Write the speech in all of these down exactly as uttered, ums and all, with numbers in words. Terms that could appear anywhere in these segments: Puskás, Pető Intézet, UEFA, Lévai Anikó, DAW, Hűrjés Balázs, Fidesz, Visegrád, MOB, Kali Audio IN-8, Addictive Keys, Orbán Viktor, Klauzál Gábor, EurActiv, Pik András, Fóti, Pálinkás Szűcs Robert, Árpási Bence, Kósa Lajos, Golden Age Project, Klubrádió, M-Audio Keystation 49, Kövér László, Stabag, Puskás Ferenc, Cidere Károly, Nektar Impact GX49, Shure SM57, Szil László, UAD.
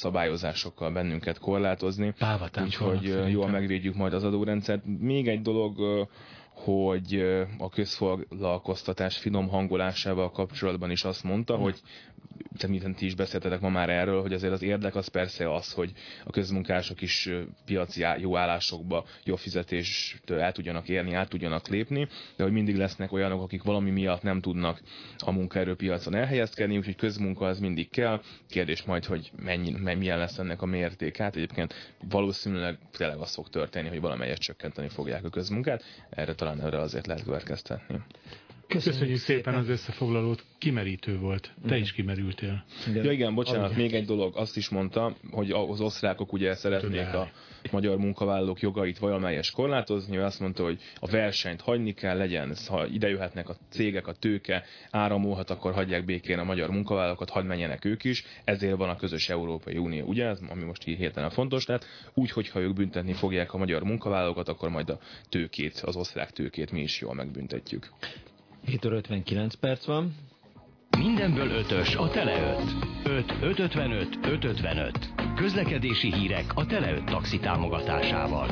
szabályozásokkal bennünket korlátozni, úgyhogy jól megvédjük majd az adórendszert. Még egy dolog, hogy a közfoglalkoztatás finom hangolásával kapcsolatban is azt mondta, hogy tehát ti is beszéltetek ma már erről, hogy azért az érdek az persze az, hogy a közmunkások is piaci jó állásokba, jó fizetést el tudjanak érni, át tudjanak lépni, de hogy mindig lesznek olyanok, akik valami miatt nem tudnak a munkaerőpiacon elhelyezkedni, úgyhogy közmunka az mindig kell. Kérdés majd, hogy mennyi, milyen lesz ennek a mértéke. Hát egyébként valószínűleg tényleg az fog történni, hogy valamelyet csökkenteni fogják a közmunkát. Erre talán erre azért lehet következtetni. Köszönjük, Köszönjük szépen az összefoglalót, kimerítő volt, te is kimerültél. Igen. Ja igen, bocsánat, még egy dolog, azt is mondta, hogy az osztrákok ugye szeretnék a magyar munkavállalók jogait valamelyest korlátozni, ő azt mondta, hogy a versenyt hagyni kell, legyen, ha idejöhetnek a cégek, a tőke, áramolhat, akkor hagyják békén a magyar munkavállalókat, hadd menjenek ők is, ezért van a közös Európai Unió, ugye, ez, ami most így hirtelen fontos lett, úgy, hogyha ők büntetni fogják a magyar munkavállalókat, akkor majd a tőkét, az osztrák tőkét mi is jól megbüntetjük. hét óra ötvenkilenc perc van. Mindenből ötös a Tele öt. öt, öt ötvenöt, öt ötvenöt. Közlekedési hírek a Tele öt taxi támogatásával.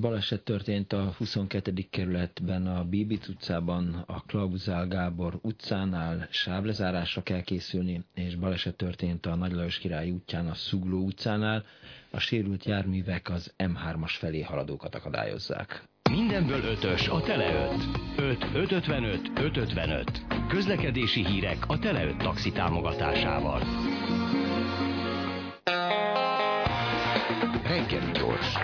Baleset történt a huszonkettedik kerületben, a Bíbic utcában, a Klauzál Gábor utcánál, sávlezárásra kell készülni, és baleset történt a Nagy Lajos Király útján, a Szugló utcánál. A sérült járművek az em hármas felé haladókat akadályozzák. Mindenből ötös a Tele öt. öt, öt ötvenöt, öt ötvenöt. Közlekedési hírek a Tele öt taxi támogatásával. Reggeli gyors.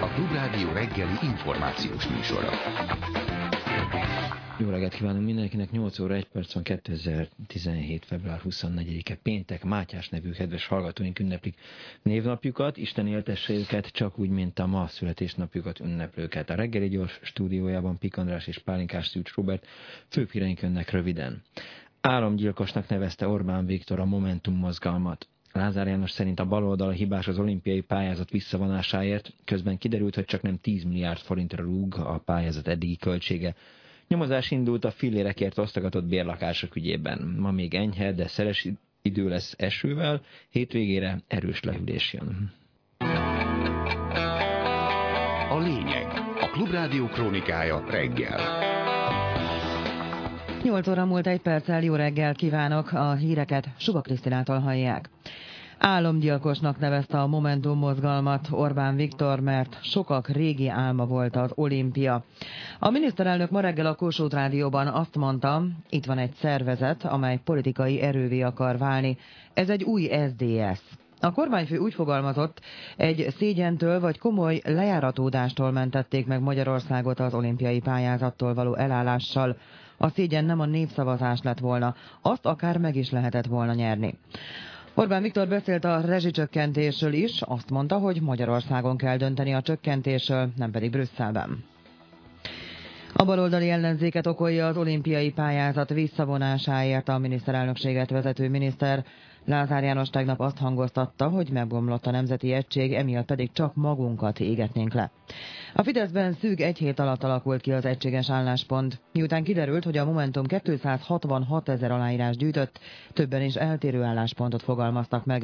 A Klubrádió reggeli információs műsora. Jó reggelt kívánunk mindenkinek, nyolc óra egy perc van, kétezer-tizenhét február huszonnegyedike péntek. Mátyás nevű kedves hallgatóink ünneplik névnapjukat, Isten éltesse őket, csak úgy, mint a ma születésnapjukat ünneplőket. A reggeli gyors stúdiójában Pik András és Pálinkás Szűcs Robert, főbb híreink jönnek röviden. Államgyilkosnak nevezte Orbán Viktor a Momentum mozgalmat. Lázár János szerint a baloldal a hibás az olimpiai pályázat visszavonásáért, közben kiderült, hogy csak nem tíz milliárd forintra rúg a pályázat eddigi költsége. Nyomozás indult a fillérekért osztogatott bérlakások ügyében. Ma még enyhe, de szeres idő lesz esővel, hétvégére erős lehűlés jön. A lényeg. A Klubrádió krónikája reggel. nyolc óra múlt egy perccel, jó reggel kívánok! A híreket Suga Krisztinától hallják. Álomgyilkosnak nevezte a Momentum mozgalmat Orbán Viktor, mert sokak régi álma volt az olimpia. A miniszterelnök ma reggel a Kossuth Rádióban azt mondta, itt van egy szervezet, amely politikai erővé akar válni. Ez egy új es zé dé es. A kormányfő úgy fogalmazott, egy szégyentől vagy komoly lejáratódástól mentették meg Magyarországot az olimpiai pályázattól való elállással. A szégyen nem a népszavazás lett volna, azt akár meg is lehetett volna nyerni. Orbán Viktor beszélt a rezsicsökkentésről is, azt mondta, hogy Magyarországon kell dönteni a csökkentésről, nem pedig Brüsszelben. A baloldali ellenzéket okolja az olimpiai pályázat visszavonásáért a miniszterelnökséget vezető miniszter. Lázár János tegnap azt hangoztatta, hogy megbomlott a nemzeti egység, emiatt pedig csak magunkat égetnénk le. A Fideszben szűk egy hét alatt alakult ki az egységes álláspont. Miután kiderült, hogy a Momentum kétszázhatvanhat ezer aláírás gyűjtött, többen is eltérő álláspontot fogalmaztak meg.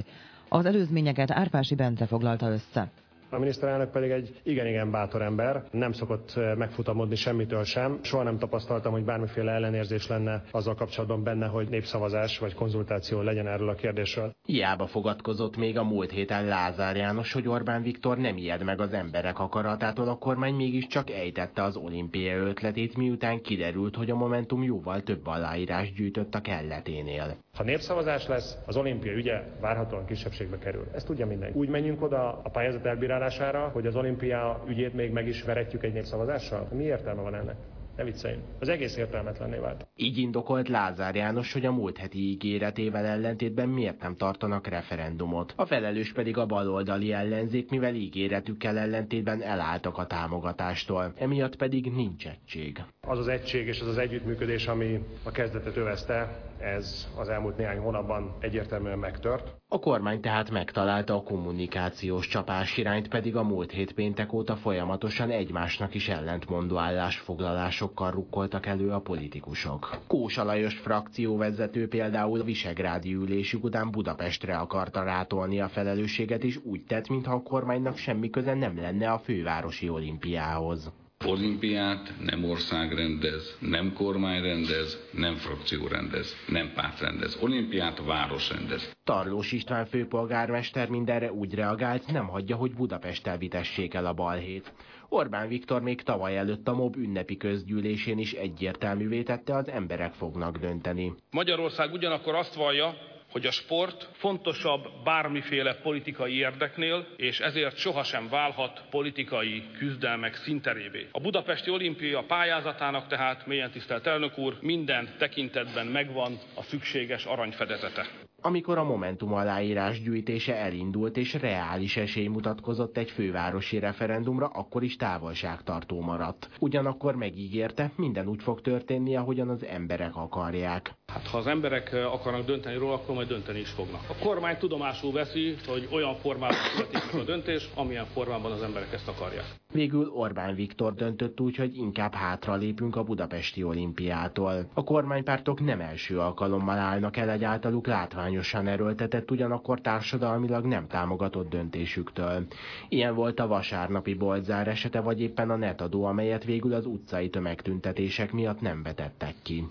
Az előzményeket Árpási Bence foglalta össze. A miniszterelnök pedig egy igen-igen bátor ember, nem szokott megfutamodni semmitől sem. Soha nem tapasztaltam, hogy bármiféle ellenérzés lenne azzal kapcsolatban benne, hogy népszavazás vagy konzultáció legyen erről a kérdésről. Hiába fogadkozott még a múlt héten Lázár János, hogy Orbán Viktor nem ijed meg az emberek akaratától, a kormány mégiscsak ejtette az olimpia ötletét, miután kiderült, hogy a Momentum jóval több aláírás gyűjtött a kelleténél. Ha népszavazás lesz, az olimpia ügye várhatóan kisebbségbe kerül. Ezt tudja mindenki. Úgy menjünk oda a pályázat elbírálására, hogy az olimpia ügyét még meg is veretjük egy népszavazással? Mi értelme van ennek? Ne vicceljünk. Az egész értelmetlenné vált. Így indokolt Lázár János, hogy a múlt heti ígéretével ellentétben miért nem tartanak referendumot. A felelős pedig a baloldali ellenzék, mivel ígéretükkel ellentétben elálltak a támogatástól. Emiatt pedig nincs egység. Az az egység és az az együttműködés, ami a kezdetet övezte, ez az elmúlt néhány hónapban egyértelműen megtört. A kormány tehát megtalálta a kommunikációs csapás irányt, pedig a múlt hét péntek óta folyamatosan egymásnak is ellentmondó állásfoglalások forrásokkal rukkoltak elő a politikusok. Kósa Lajos frakcióvezető például a visegrádi ülésük után Budapestre akarta rátolni a felelősséget, és úgy tett, mintha a kormánynak semmi köze nem lenne a fővárosi olimpiához. Olimpiát nem ország rendez, nem kormány rendez, nem frakció rendez, nem párt rendez. Olimpiát város rendez. Tarlós István főpolgármester mindenre úgy reagált, nem hagyja, hogy Budapesttel vitessék el a balhét. Orbán Viktor még tavaly előtt a MOB ünnepi közgyűlésén is egyértelművé tette, az emberek fognak dönteni. Magyarország ugyanakkor azt vallja, hogy a sport fontosabb bármiféle politikai érdeknél, és ezért sohasem válhat politikai küzdelmek színterévé. A budapesti olimpia pályázatának tehát, mélyen tisztelt elnök úr, minden tekintetben megvan a szükséges aranyfedezete. Amikor a Momentum aláírás gyűjtése elindult és reális esély mutatkozott egy fővárosi referendumra, akkor is távolságtartó maradt. Ugyanakkor megígérte, minden úgy fog történni, ahogyan az emberek akarják. Hát ha az emberek akarnak dönteni róla, akkor majd dönteni is fognak. A kormány tudomásul veszi, hogy olyan formában születik a döntés, amilyen formában az emberek ezt akarják. Végül Orbán Viktor döntött úgy, hogy inkább hátralépünk a budapesti olimpiától. A kormánypártok nem első alkalommal állnak el egy általuk látványosan erőltetett, ugyanakkor társadalmilag nem támogatott döntésüktől. Ilyen volt a vasárnapi boltzár esete, vagy éppen a netadó, amelyet végül az utcai tömegtüntetések miatt nem vetettek ki.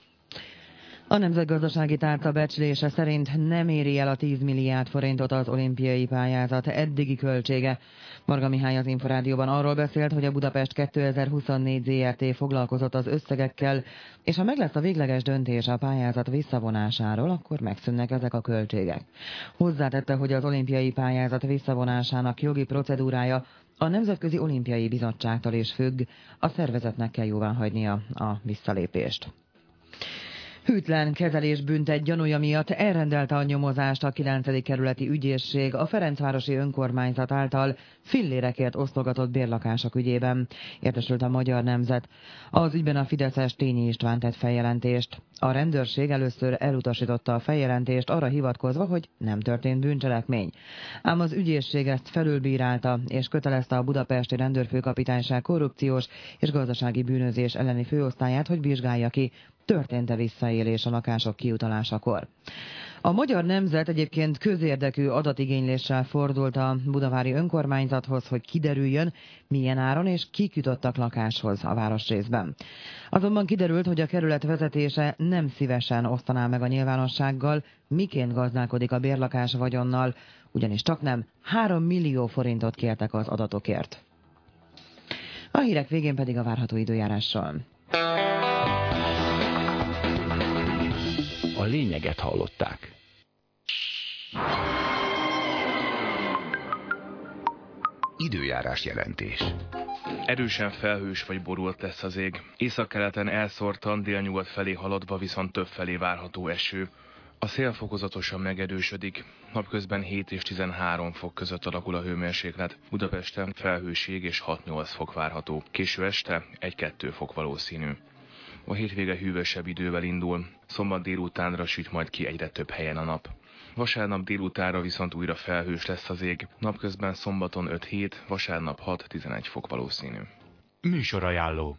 A nemzetgazdasági tárca becslése szerint nem éri el a tíz milliárd forintot az olimpiai pályázat eddigi költsége. Marga Mihály az Inforádióban arról beszélt, hogy a Budapest kétezer-huszonnégy zé er té foglalkozott az összegekkel, és ha meg lesz a végleges döntés a pályázat visszavonásáról, akkor megszűnnek ezek a költségek. Hozzátette, hogy az olimpiai pályázat visszavonásának jogi procedúrája a Nemzetközi Olimpiai Bizottságtól is függ, a szervezetnek kell jóváhagynia a visszalépést. Hűtlen kezelés büntet gyanúja miatt elrendelte a nyomozást a kilencedik kerületi ügyészség a Ferencvárosi Önkormányzat által fillérekért osztogatott bérlakások ügyében, értesült a Magyar Nemzet. Az ügyben a fideszes Tényi István tett feljelentést. A rendőrség először elutasította a feljelentést arra hivatkozva, hogy nem történt bűncselekmény. Ám az ügyészség ezt felülbírálta, és kötelezte a budapesti rendőrfőkapitányság korrupciós és gazdasági bűnözés elleni főosztályát, hogy vizsgálja ki, történt-e visszaélés a lakások kiutalásakor. A Magyar Nemzet egyébként közérdekű adatigényléssel fordult a budavári önkormányzathoz, hogy kiderüljön, milyen áron és kik jutottak lakáshoz a városrészben. Azonban kiderült, hogy a kerület vezetése nem szívesen osztaná meg a nyilvánossággal, miként gazdálkodik a bérlakás vagyonnal, ugyanis csaknem három millió forintot kértek az adatokért. A hírek végén pedig a várható időjárással. A lényeget hallották. Időjárás jelentés. Erősen felhős vagy borult lesz az ég. Északkeleten elszórtan, délnyugat felé haladva viszont több felé várható eső. A szél fokozatosan megerősödik. Napközben hét és tizenhárom fok között alakul a hőmérséklet. Budapesten felhőség és hat-nyolc fok várható. Késő este egy-kettő fok valószínű. A hétvége hűvösebb idővel indul, szombat délutánra süt majd ki egyre több helyen a nap. Vasárnap délutánra viszont újra felhős lesz az ég, napközben szombaton öt-hét, vasárnap hat-tizenegy fok valószínű. Műsorajánló.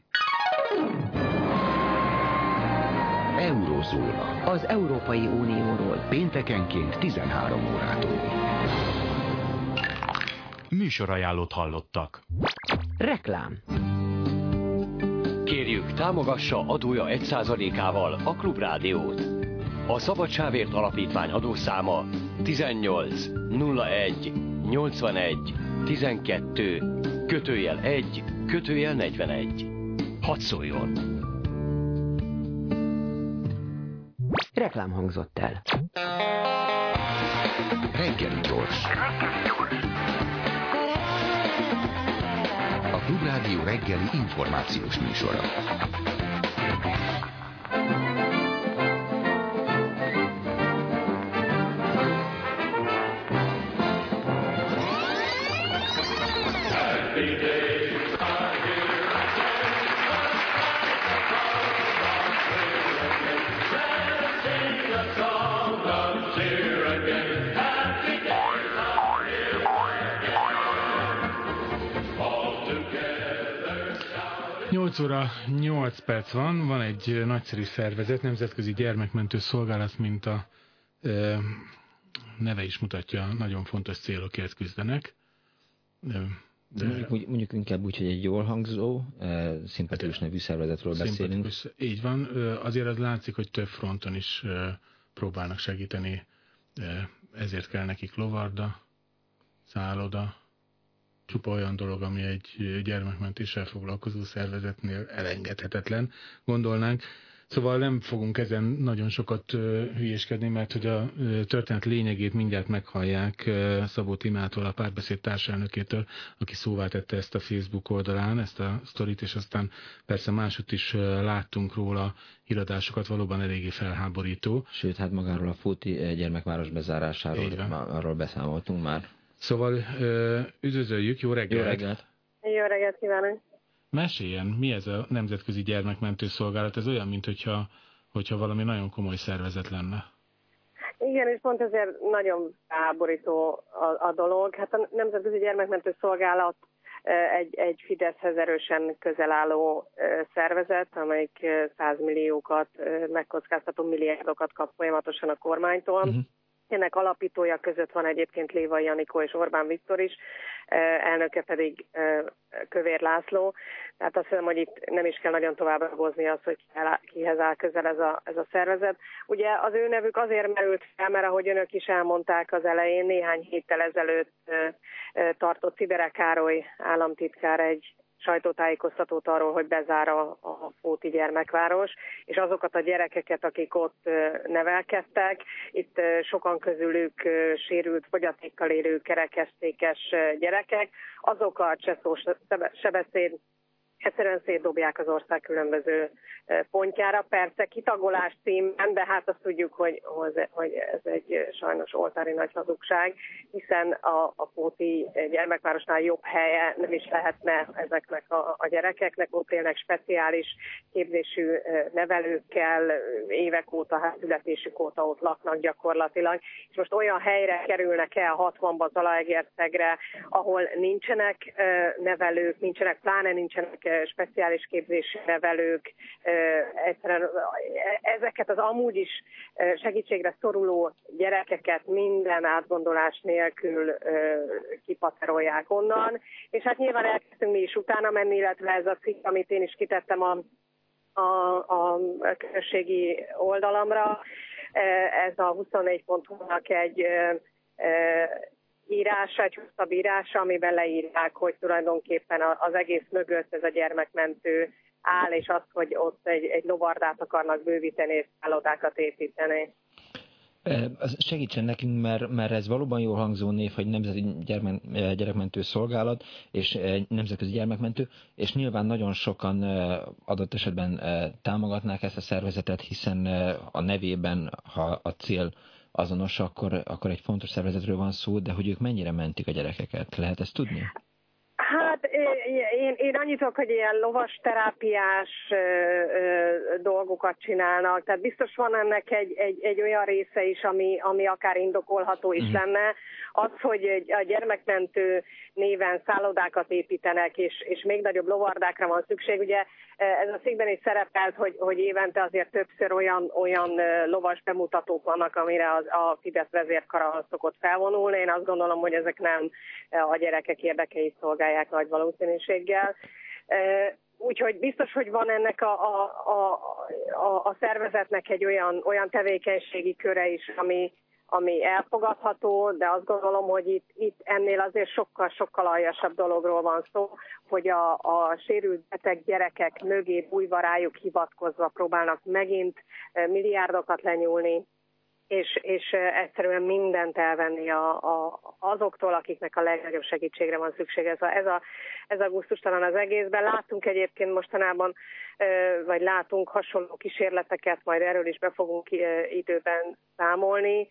Eurozóna. Az Európai Unióról. Péntekenként tizenhárom órától. Műsorajánlót hallottak. Reklám. Kérjük, támogassa adója egy százalékával a Klubrádiót. A Szabadságért Alapítvány adószáma tizennyolc, nulla egy, nyolcvanegy, tizenkettő, kötőjel egy, kötőjel negyvenegy. Hadd szóljon! Reklám hangzott el. Reggeli gyors. Klubrádió reggeli információs műsora. nyolc óra nyolc perc van, van egy nagyszerű szervezet, Nemzetközi Gyermekmentő Szolgálat, mint a e, neve is mutatja, nagyon fontos célokért küzdenek. De, de mondjuk, mondjuk inkább úgy, hogy egy jól hangzó, szimpatikus nevű szervezetről beszélünk. Így van, azért az látszik, hogy több fronton is próbálnak segíteni, ezért kell nekik lovarda, szálloda, csupa olyan dolog, ami egy gyermekmentéssel foglalkozó szervezetnél elengedhetetlen, gondolnánk. Szóval nem fogunk ezen nagyon sokat hülyéskedni, mert hogy a történet lényegét mindjárt meghallják Szabó Tímeától, a Párbeszéd társelnökétől, aki szóvá tette ezt a Facebook oldalán, ezt a sztorit, és aztán persze másutt is láttunk róla híradásokat, valóban eléggé felháborító. Sőt, hát magáról a Fóti gyermekváros bezárásáról arról beszámoltunk már. Szóval üdvözöljük, jó reggelt! Jó reggelt! Jó reggelt kívánok! Meséljen, mi ez a Nemzetközi Gyermekmentő Szolgálat? Ez olyan, mint hogyha, hogyha valami nagyon komoly szervezet lenne. Igen, és pont ezért nagyon háborító a, a dolog. Hát a Nemzetközi Gyermekmentő Szolgálat egy, egy Fideszhez erősen közel álló szervezet, amelyik száz milliókat, megkockáztató milliárdokat kap folyamatosan a kormánytól. Uh-huh. Ennek alapítója között van egyébként Lévai Anikó és Orbán Viktor is, elnöke pedig Kövér László. Tehát azt hiszem, hogy itt nem is kell nagyon tovább ragozni azt, hogy kihez áll közel ez a, ez a szervezet. Ugye az ő nevük azért merült fel, mert ahogy önök is elmondták az elején, néhány héttel ezelőtt tartott Cidere Károly államtitkár egy sajtótájékoztatót arról, hogy bezár a, a Fóti gyermekváros, és azokat a gyerekeket, akik ott nevelkedtek, itt sokan közülük sérült, fogyatékkal élő kerekesztékes gyerekek, azokat se szó, se beszéd, egyszerűen szétdobják az ország különböző pontjára. Persze kitagolás címen, de hát azt tudjuk, hogy, hogy ez egy sajnos oltári nagy hazugság, hiszen a, a Póti gyermekvárosnál jobb helye nem is lehetne ezeknek a, a gyerekeknek. Ott élnek speciális képzésű nevelőkkel, évek óta, hát születésük óta ott laknak gyakorlatilag. És most olyan helyre kerülnek el hatvanba Zalaegerszegre, ahol nincsenek nevelők, nincsenek, pláne nincsenek speciális képzésű nevelők, egyszerűen ezeket az amúgy is segítségre szoruló gyerekeket minden átgondolás nélkül kipaterolják onnan, és hát nyilván elkezdtünk mi is utána menni, illetve ez a cikk, amit én is kitettem a, a, a közösségi oldalamra, ez a huszonnégy pont hu-nak egy írása, egy hosszabb írása, amiben leírják, hogy tulajdonképpen az egész mögött ez a gyermekmentő áll, és azt, hogy ott egy, egy lovardát akarnak bővíteni, és szállodákat építeni. Segítsen nekünk, mert, mert ez valóban jól hangzó név, hogy Nemzeti Gyermen, Gyermekmentő Szolgálat, és Nemzetközi Gyermekmentő, és nyilván nagyon sokan adott esetben támogatnák ezt a szervezetet, hiszen a nevében, ha a cél azonos, akkor, akkor egy fontos szervezetről van szó, de hogy ők mennyire mentik a gyerekeket, lehet ezt tudni? Hát én, én annyit tudok, hogy ilyen lovasterápiás dolgokat csinálnak, tehát biztos van ennek egy, egy, egy olyan része is, ami, ami akár indokolható is lenne. Az, hogy a gyermekmentő néven szállodákat építenek, és, és még nagyobb lovardákra van szükség. Ugye ez a cikkben is szerepelt, hogy, hogy évente azért többször olyan, olyan lovas bemutatók vannak, amire az, a Fidesz vezérkara szokott felvonulni. Én azt gondolom, hogy ezek nem a gyerekek érdekeit szolgálják nagy valószínűséggel. Úgyhogy biztos, hogy van ennek a, a, a, a szervezetnek egy olyan, olyan tevékenységi köre is, ami, ami elfogadható, de azt gondolom, hogy itt, itt ennél azért sokkal-sokkal aljasabb dologról van szó, hogy a, a sérült beteg gyerekek mögé bújva, rájuk hivatkozva próbálnak megint milliárdokat lenyúlni, és, és egyszerűen mindent elvenni a, a, azoktól, akiknek a legnagyobb segítségre van szüksége. Ez a, ez a, ez a gusztustalan az egészben. Láttunk egyébként mostanában vagy látunk hasonló kísérleteket, majd erről is be fogunk időben számolni.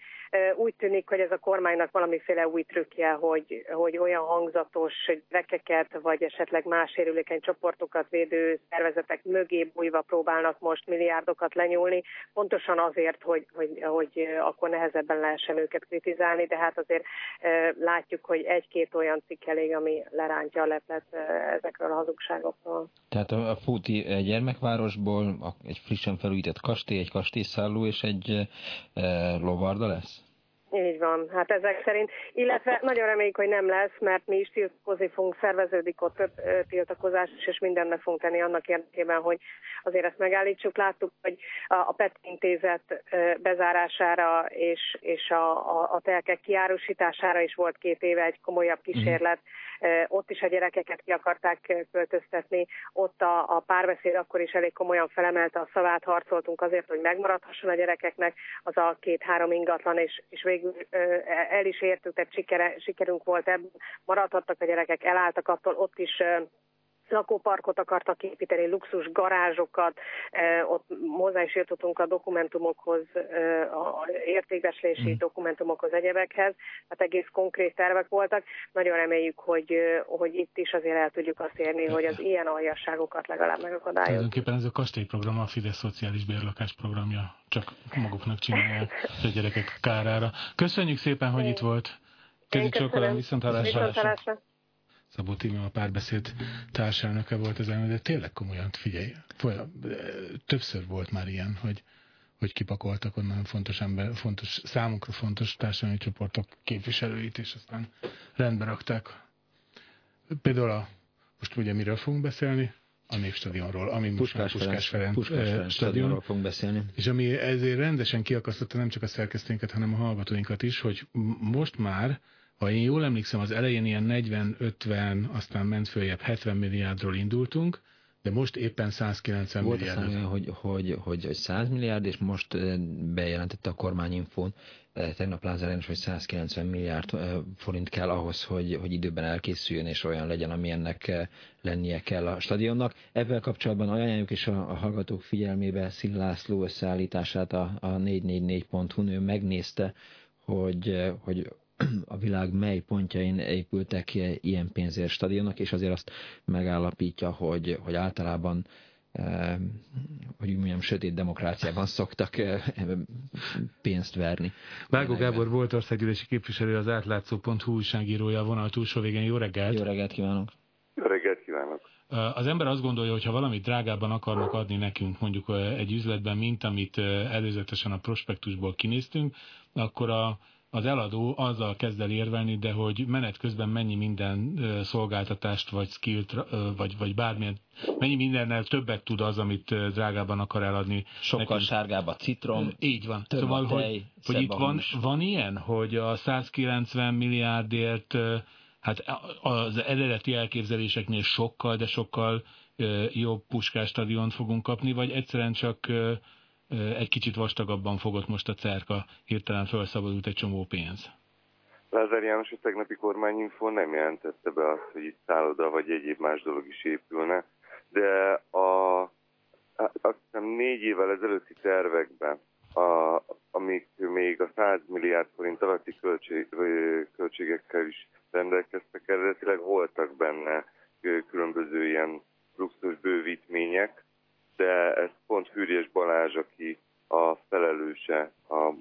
Úgy tűnik, hogy ez a kormánynak valamiféle új trükkje, hogy, hogy olyan hangzatos gyerekeket, vagy esetleg más sérülékeny csoportokat védő szervezetek mögé bújva próbálnak most milliárdokat lenyúlni, pontosan azért, hogy, hogy, hogy akkor nehezebben lehessen őket kritizálni, de hát azért látjuk, hogy egy-két olyan cikk elég, ami lerántja a leplet ezekről a hazugságokról. Tehát a fóti gyermekvárosból egy frissen felújített kastély, egy kastélyszálló és egy lovarda lesz? Így van, hát ezek szerint. Illetve nagyon reméljük, hogy nem lesz, mert mi is tiltakozni fogunk, szerveződik ott több tiltakozás, és mindennek fogunk tenni annak érdekében, hogy azért ezt megállítsuk. Láttuk, hogy a Pető Intézet bezárására és, és a, a, a telkek kiárusítására is volt két éve egy komolyabb kísérlet. Ott is a gyerekeket ki akarták költöztetni. Ott a, a Párbeszéd akkor is elég komolyan felemelte a szavát, harcoltunk azért, hogy megmaradhasson a gyerekeknek az a két-három ingatlan, és, és végül el is értük, tehát sikere, sikerünk volt ebből, maradhattak a gyerekek, elálltak attól, ott is lakóparkot akartak építeni, luxus garázsokat, ott hozzá is jutottunk a dokumentumokhoz, a értékbeslési dokumentumokhoz, egyebekhez, hát egész konkrét tervek voltak. Nagyon reméljük, hogy, hogy itt is azért el tudjuk azt érni, hogy az ilyen aljasságokat legalább megakadályozzuk. Tulajdonképpen ez a kastélyprogram a Fidesz szociális bérlakás programja, csak maguknak csinálják a gyerekek kárára. Köszönjük szépen, hogy itt volt. Köszönjük, köszönöm. Viszontlátásra. Szabó Tímea a Párbeszéd társelnöke volt az elnök, de tényleg komolyan, figyelj, többször volt már ilyen, hogy, hogy kipakoltak onnan fontos ember, fontos, számunkra fontos társadalmi csoportok képviselőit, és aztán rendbe rakták. Például a, most ugye miről fogunk beszélni? A Népstadionról, ami Puskás, Puskás Ferenc, Ferenc, Ferenc stadionról fogunk beszélni. És ami ezért rendesen kiakasztotta nem csak a szerkesztőinket, hanem a hallgatóinkat is, hogy most már, ha én jól emlékszem, az elején ilyen negyven-ötven, aztán ment följebb hetven milliárdról indultunk, de most éppen száz kilencven volt milliárd. Volt számolja, hogy, hogy, hogy, hogy száz milliárd, és most bejelentette a kormányinfón tegnap Lázár János, hogy száz kilencven milliárd forint kell ahhoz, hogy, hogy időben elkészüljön, és olyan legyen, ami ennek lennie kell a stadionnak. Ebben kapcsolatban ajánljuk is a, a hallgatók figyelmébe Szil László összeállítását a, a négy négy négy pont hu-n. Ő megnézte, hogy... hogy a világ mely pontjain épültek ilyen pénzért stadionok, és azért azt megállapítja, hogy, hogy általában eh, hogy úgy mondjam, sötét demokráciában szoktak eh, pénzt verni. Vágó Gábor volt országgyűlési képviselő, az átlátszó pont hu újságírója, a vonal túlsó végén. Jó reggelt! Jó reggelt kívánok! Jó reggelt kívánok! Az ember azt gondolja, hogy ha valamit drágában akarnak adni nekünk, mondjuk egy üzletben, mint amit előzetesen a prospektusból kinéztünk, akkor a az eladó azzal kezd el érvelni, de hogy menet közben mennyi minden szolgáltatást, vagy skillt, vagy, vagy bármilyen, mennyi mindennel többet tud az, amit drágában akar eladni. Sokkal nekünk sárgább a citrom. Így van. Szóval, tej, hogy, hogy itt van, van ilyen, hogy a száz kilencven milliárdért, hát az eredeti elképzeléseknél sokkal, de sokkal jobb Puskás stadiont fogunk kapni, vagy egyszerűen csak egy kicsit vastagabban fogott most a cerka, hirtelen felszabadult egy csomó pénz. Lázár János a tegnapi kormányinfón nem jelentette be azt, hogy itt szálloda vagy egyéb más dolog is épülne, de a, azt hiszem négy évvel ezelőtti tervekben, a, amik még a száz milliárd forint alatti költség, költségekkel is rendelkeztek, eredetileg voltak benne különböző ilyen luxus bővítmények, de ez pont Hűrjés Balázs, aki a felelőse a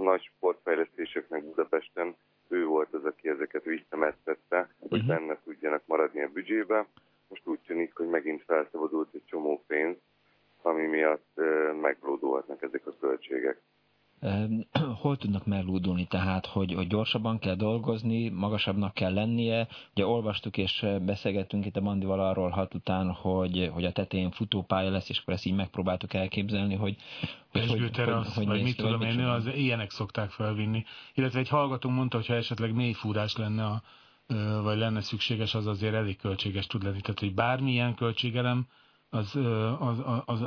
nagy sportfejlesztéseknek Budapesten, ő volt az, aki ezeket visszamettette, hogy benne tudjanak maradni a büdzsébe. Most úgy tűnik, hogy megint felszabadult egy csomó pénz, ami miatt meglódulhatnak ezek a költségek. Hol tudnak meglódulni tehát, hogy, hogy gyorsabban kell dolgozni, magasabbnak kell lennie? Ugye olvastuk és beszélgettünk itt a Mandival arról hat után, hogy, hogy a tetején futópálya lesz, és akkor ezt így megpróbáltuk elképzelni, hogy... Pesgőterasz, vagy mit tudom én, az ilyenek szokták felvinni. Illetve egy hallgató mondta, hogyha esetleg mélyfúrás lenne, a, vagy lenne szükséges, az azért elég költséges tud lenni. Tehát, hogy bármilyen költségelem az, az, az, az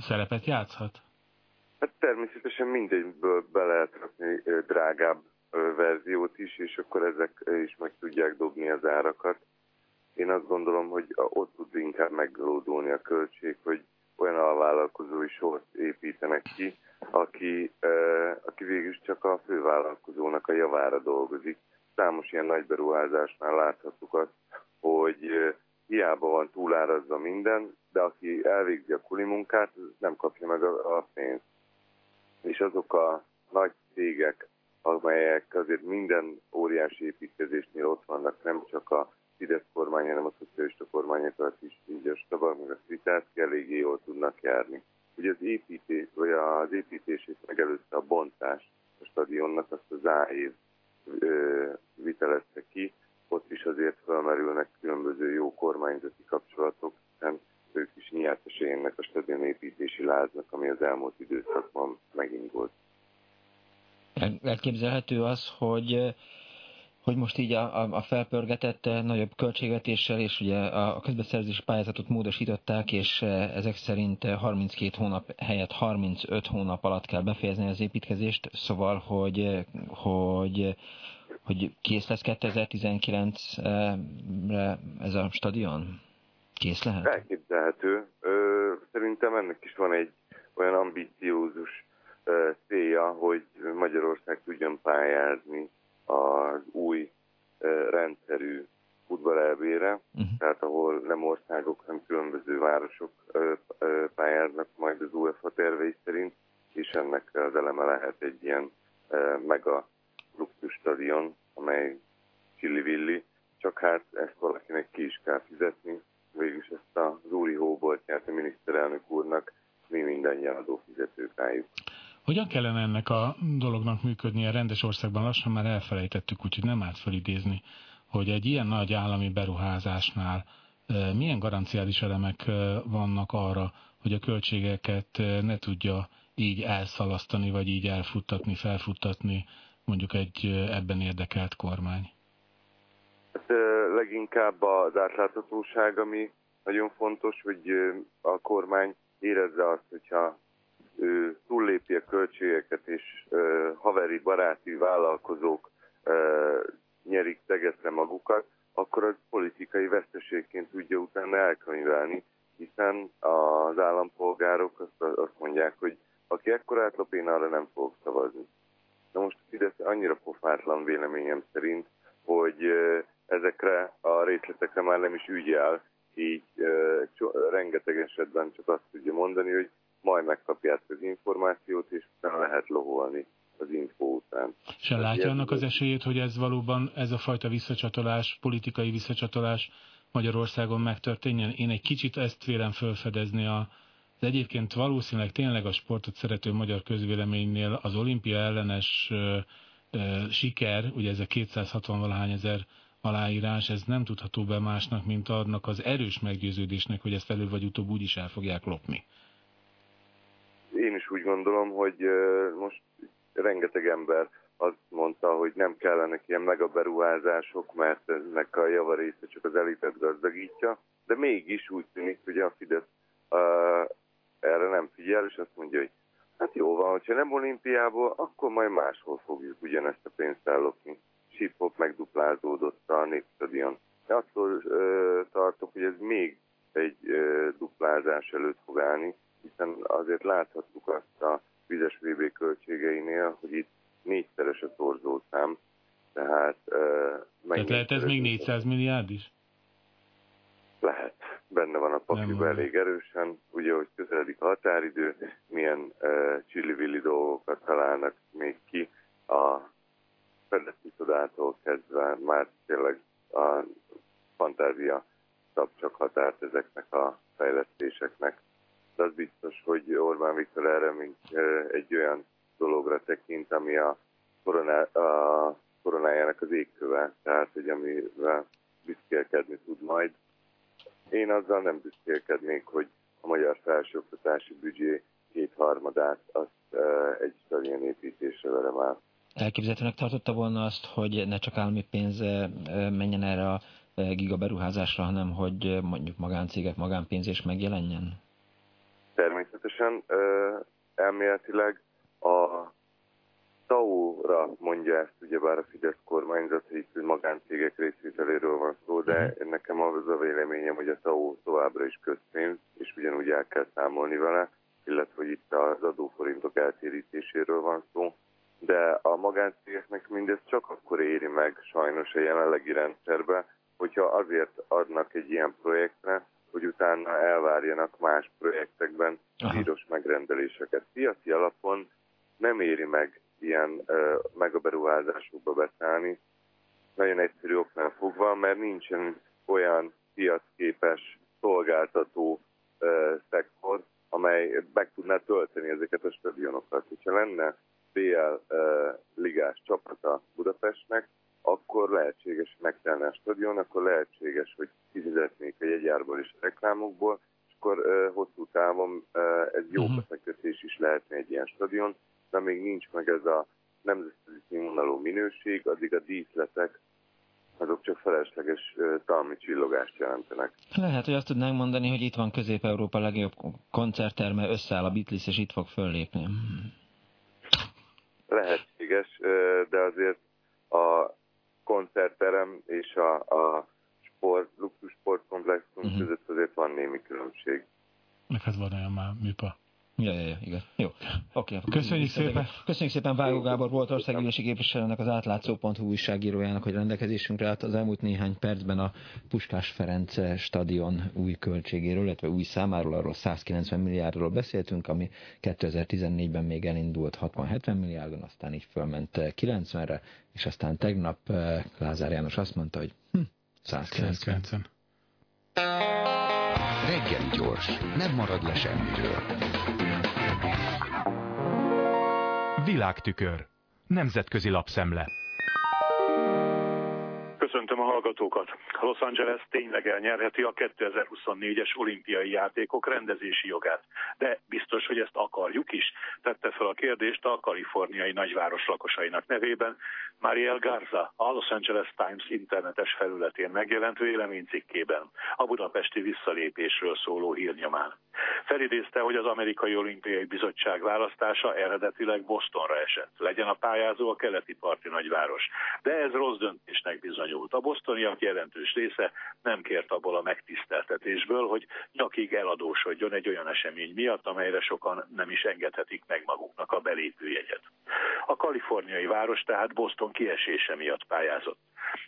szerepet játszhat? Hát természetesen mindegyből be lehet rakni drágább verziót is, és akkor ezek is meg tudják dobni az árakat. Én azt gondolom, hogy ott tud inkább meglódulni a költség, hogy olyan alvállalkozói sort építenek ki, aki, aki végül csak a fővállalkozónak a javára dolgozik. Számos ilyen nagy beruházásnál láthattuk azt, hogy hiába van túlárazva minden, de aki elvégzi a kuli munkát, nem kapja meg a pénzt. És azok a nagy cégek, amelyek azért minden óriási építkezésnél ott vannak, nem csak a Fidesz kormány, hanem a szocialista kormányokat is, így a Stabag, meg a Svitárszki elég jól tudnak járni. Ugye az építés, vagy az építését megelőzte a bontás a stadionnak, azt az á-év vitelezte ki, ott is azért felmerülnek különböző jó kormányzati kapcsolatok, hiszen ők is nyilván esélyének a stadionépítési láznak, ami az elmúlt időszakban megindult. Elképzelhető az, hogy, hogy most így a, a, a felpörgetett nagyobb költségvetéssel, és ugye a, a közbeszerzési pályázatot módosították, és ezek szerint harminckét hónap helyett harmincöt hónap alatt kell befejezni az építkezést, szóval, hogy, hogy, hogy kész lesz kétezer-tizenkilencre ez a stadion? Kész lehet? Elképzelhető. Ö, szerintem ennek is van egy olyan ambiciózus célja, hogy Magyarország tudjon pályázni az új rendszerű futballelbére, uh-huh. tehát ahol nem országok, hanem különböző városok pályáznak majd az UEFA tervei szerint, és ennek az eleme lehet egy ilyen mega luxus stadion, amely csillivilli, csak hát ezt valakinek ki is kell fizetni, végülis ezt az úri hóboltját a miniszterelnök úrnak mi mindannyian adófizetők álljuk. Hogyan kellene ennek a dolognak működnie rendes országban? Lassan már elfelejtettük, úgyhogy nem árt felidézni, hogy egy ilyen nagy állami beruházásnál milyen garanciális elemek vannak arra, hogy a költségeket ne tudja így elszalasztani, vagy így elfuttatni, felfuttatni mondjuk egy ebben érdekelt kormány? Hát, leginkább az átláthatóság, ami nagyon fontos, hogy a kormány érezze azt, hogyha ő túllépi a költségeket, és ö, haveri, baráti vállalkozók ö, nyerik tegetre magukat, akkor az politikai veszteségként tudja utána elkönyvelni, hiszen az állampolgárok azt, azt mondják, hogy aki ekkor átlop, én arra nem fogok szavazni. Na most a Fidesz annyira pofátlan véleményem szerint, hogy ö, ezekre a részletekre már nem is ügyel, így ö, cso- rengeteg esetben csak azt tudja mondani, hogy majd megkapjátok az információt, és utána lehet loholni az infó után. És látja annak az esélyét, hogy ez valóban, ez a fajta visszacsatolás, politikai visszacsatolás Magyarországon megtörténjen? Én egy kicsit ezt vélem felfedezni a, az egyébként valószínűleg tényleg a sportot szerető magyar közvéleménynél az olimpia ellenes ö, ö, siker, ugye ez a kétszázhatvan valahány ezer aláírás, ez nem tudható be másnak, mint annak az erős meggyőződésnek, hogy ezt előbb vagy utóbb úgyis el fogják lopni. Én is úgy gondolom, hogy most rengeteg ember azt mondta, hogy nem kellene ilyen megaberuházások, mert ennek a java része csak az elitet gazdagítja, de mégis úgy tűnik, hogy a Fidesz uh, erre nem figyel, és azt mondja, hogy hát jó van, hogyha nem olimpiából, akkor majd máshol fogjuk ugyanezt a pénzt ellopni. És így fog megduplázódott a Népstadion. Attól uh, tartok, hogy ez még egy uh, duplázás előtt fog állni, hiszen azért láthattuk azt a vizes vé bé költségeinél, hogy itt négyszeres a torzószám. Tehát, tehát lehet ez még négyszáz milliárd is? Lehet. Benne van a papírban elég erősen. Ugye, hogy közeledik a határidő, milyen uh, csillivilli dolgokat találnak még ki. A fedett iszodától kezdve már tényleg a fantázia szab csak határt ezeknek a fejlesztéseknek. Az biztos, hogy Orbán Viktor erre mint egy olyan dologra tekint, ami a, koroná, a koronájának az égköve, tehát egy amivel büszkélkedni tud majd. Én azzal nem büszkélkednék, hogy a magyar felsőoktatási büdzsé kétharmadát azt egy stadion építésre verem át. Elképzelhetőnek tartotta volna azt, hogy ne csak állami pénz menjen erre a gigaberuházásra, hanem hogy mondjuk magáncégek, magánpénz is megjelenjen? Természetesen elméletileg a té á o jobbra mondja ezt, ugyebár a Fidesz kormányzati magáncégek részvételéről van szó, de nekem az a véleményem, hogy a té á o továbbra is közpénz, és ugyanúgy el kell számolni vele, illetve hogy itt az adóforintok eltérítéséről van szó. De a magáncégeknek mindez csak akkor éri meg sajnos a jelenlegi rendszerbe, hogyha azért adnak egy ilyen projektre, hogy utána elvárjanak más projektekben zsíros megrendeléseket. Piaci alapon nem éri meg ilyen uh, megaberuházásokba beszállni, nagyon egyszerű oknál fogva, mert nincsen olyan piacképes szolgáltató uh, szektor, amely meg tudná tölteni ezeket a stadionokat. Ha lenne bé el uh, ligás csapata Budapestnek, akkor lehetséges megtelni a stadion, akkor lehetséges, hogy kifizetnék a jegyárból és a reklámokból, és akkor uh, hosszú távon uh, egy jó befektetés is lehetne egy ilyen stadion, de még nincs meg ez a nemzetközi színvonalú minőség, addig a díszletek, azok csak felesleges talmi csillogást jelentenek. Lehet, hogy azt tudnánk mondani, hogy itt van Közép-Európa legjobb koncertterme, összeáll a Beatles, és itt fog föllépni. Lehetséges, de azért a koncertterem és a, a sport, luxus sportkomplexum uh-huh. között azért van némi különbség. Neked van olyan már műpa. Ja, ja, ja, igen. Jó. Okay, köszönjük szépen. Köszönjük szépen Vágó Gábor volt országgyűlési képviselőnek, az átlátszó pont hú újságírójának, hogy rendelkezésünkre állt az elmúlt néhány percben a Puskás Ferenc stadion új költségéről, illetve új számáról, arról száz kilencven milliárdról beszéltünk, ami kétezer-tizennégyben még elindult hatvan-hetven milliárdon, aztán így fölment kilencvenre, és aztán tegnap Lázár János azt mondta, hogy hm, száz kilencven. Reggeli gyors, nem marad le semmiről. Világtükör. Nemzetközi lapszemle. Köszöntöm a hallgatókat! Los Angeles tényleg elnyerheti a kétezer-huszonnégyes olimpiai játékok rendezési jogát. De biztos, hogy ezt akarjuk is? Tette fel a kérdést a kaliforniai nagyváros lakosainak nevében Mariel Garza, a Los Angeles Times internetes felületén megjelent véleménycikkében, a budapesti visszalépésről szóló hírnyomán. Felidézte, hogy az Amerikai Olimpiai Bizottság választása eredetileg Bostonra esett, legyen a pályázó a keleti parti nagyváros. De ez rossz döntésnek bizonyult. A bostoniak jelentős része nem kért abból a megtiszteltetésből, hogy nyakig eladósodjon egy olyan esemény miatt, amelyre sokan nem is engedhetik meg maguknak a belépőjegyet. A kaliforniai város tehát Boston kiesése miatt pályázott.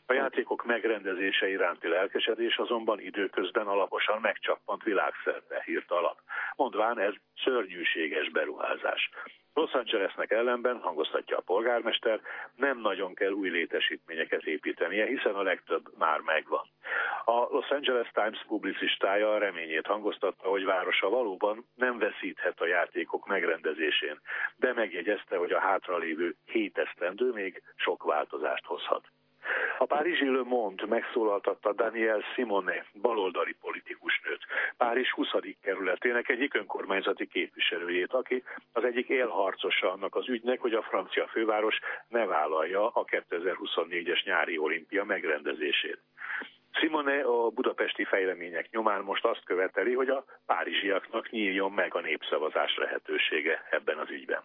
A játékok megrendezése iránti lelkesedés azonban időközben alaposan megcsappant világszerte, hírt a lap. Mondván ez szörnyűséges beruházás. Los Angelesnek ellenben, hangoztatja a polgármester, nem nagyon kell új létesítményeket építenie, hiszen a legtöbb már megvan. A Los Angeles Times publicistája a reményét hangoztatta, hogy városa valóban nem veszíthet a játékok megrendezésén, de megjegyezte, hogy a hátralévő hét esztendő még sok változást hozhat. A párizsi Le Monde megszólaltatta Daniel Simone, baloldali politikusnőt, Párizs huszadik kerületének egyik önkormányzati képviselőjét, aki az egyik élharcosa annak az ügynek, hogy a francia főváros ne vállalja a kétezer-huszonnégyes nyári olimpia megrendezését. Simone a budapesti fejlemények nyomán most azt követeli, hogy a párizsiaknak nyíljon meg a népszavazás lehetősége ebben az ügyben.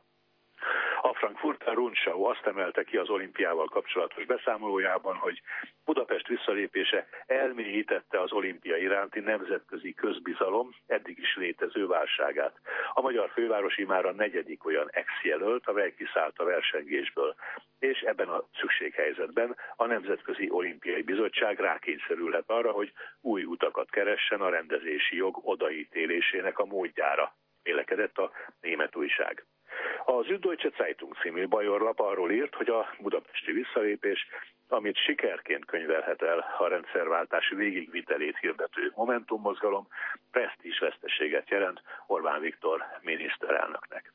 A Frankfurter Rundschau azt emelte ki az olimpiával kapcsolatos beszámolójában, hogy Budapest visszalépése elmélyítette az olimpia iránti nemzetközi közbizalom eddig is létező válságát. A magyar főváros immár a negyedik olyan ex-jelölt, amely kiszállt a versengésből, és ebben a szükséghelyzetben a Nemzetközi Olimpiai Bizottság rákényszerülhet arra, hogy új utakat keressen a rendezési jog odaítélésének a módjára, vélekedett a német újság. A Süddeutsche Zeitung című bajorlap arról írt, hogy a budapesti visszalépés, amit sikerként könyvelhet el a rendszerváltás végigvitelét hirdető Momentum mozgalom, presztízsveszteséget jelent Orbán Viktor miniszterelnöknek.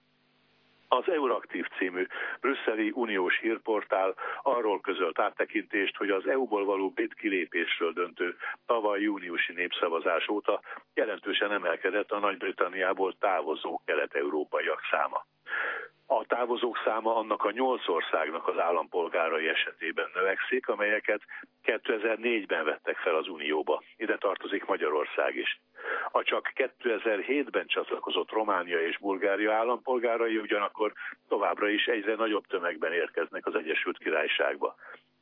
Az EurActiv című brüsszeli uniós hírportál arról közölt áttekintést, hogy az é u-ból való brit kilépésről döntő tavaly júniusi népszavazás óta jelentősen emelkedett a Nagy-Britanniából távozó kelet-európaiak száma. A távozók száma annak a nyolc országnak az állampolgárai esetében növekszik, amelyeket kétezer-négyben vettek fel az Unióba. Ide tartozik Magyarország is. A csak kétezer-hétben csatlakozott Románia és Bulgária állampolgárai ugyanakkor továbbra is egyre nagyobb tömegben érkeznek az Egyesült Királyságba.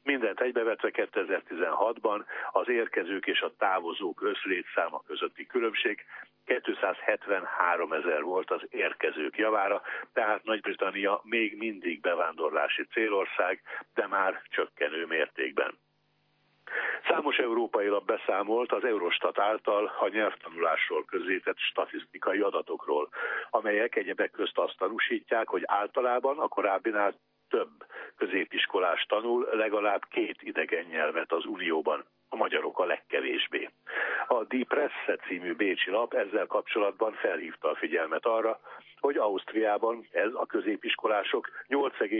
Mindent egybevetve kétezer-tizenhatban az érkezők és a távozók összlétszáma közötti különbség kétszázhetvenhárom ezer volt az érkezők javára, tehát Nagy-Britannia még mindig bevándorlási célország, de már csökkenő mértékben. Számos európai lap beszámolt az Eurostat által a nyelvtanulásról közzétett statisztikai adatokról, amelyek egyebek közt azt tanúsítják, hogy általában a korábbinál több középiskolás tanul legalább két idegen nyelvet az Unióban, a magyarok a legkevésbé. A Die Presse című bécsi lap ezzel kapcsolatban felhívta a figyelmet arra, hogy Ausztriában ez a középiskolások 8,5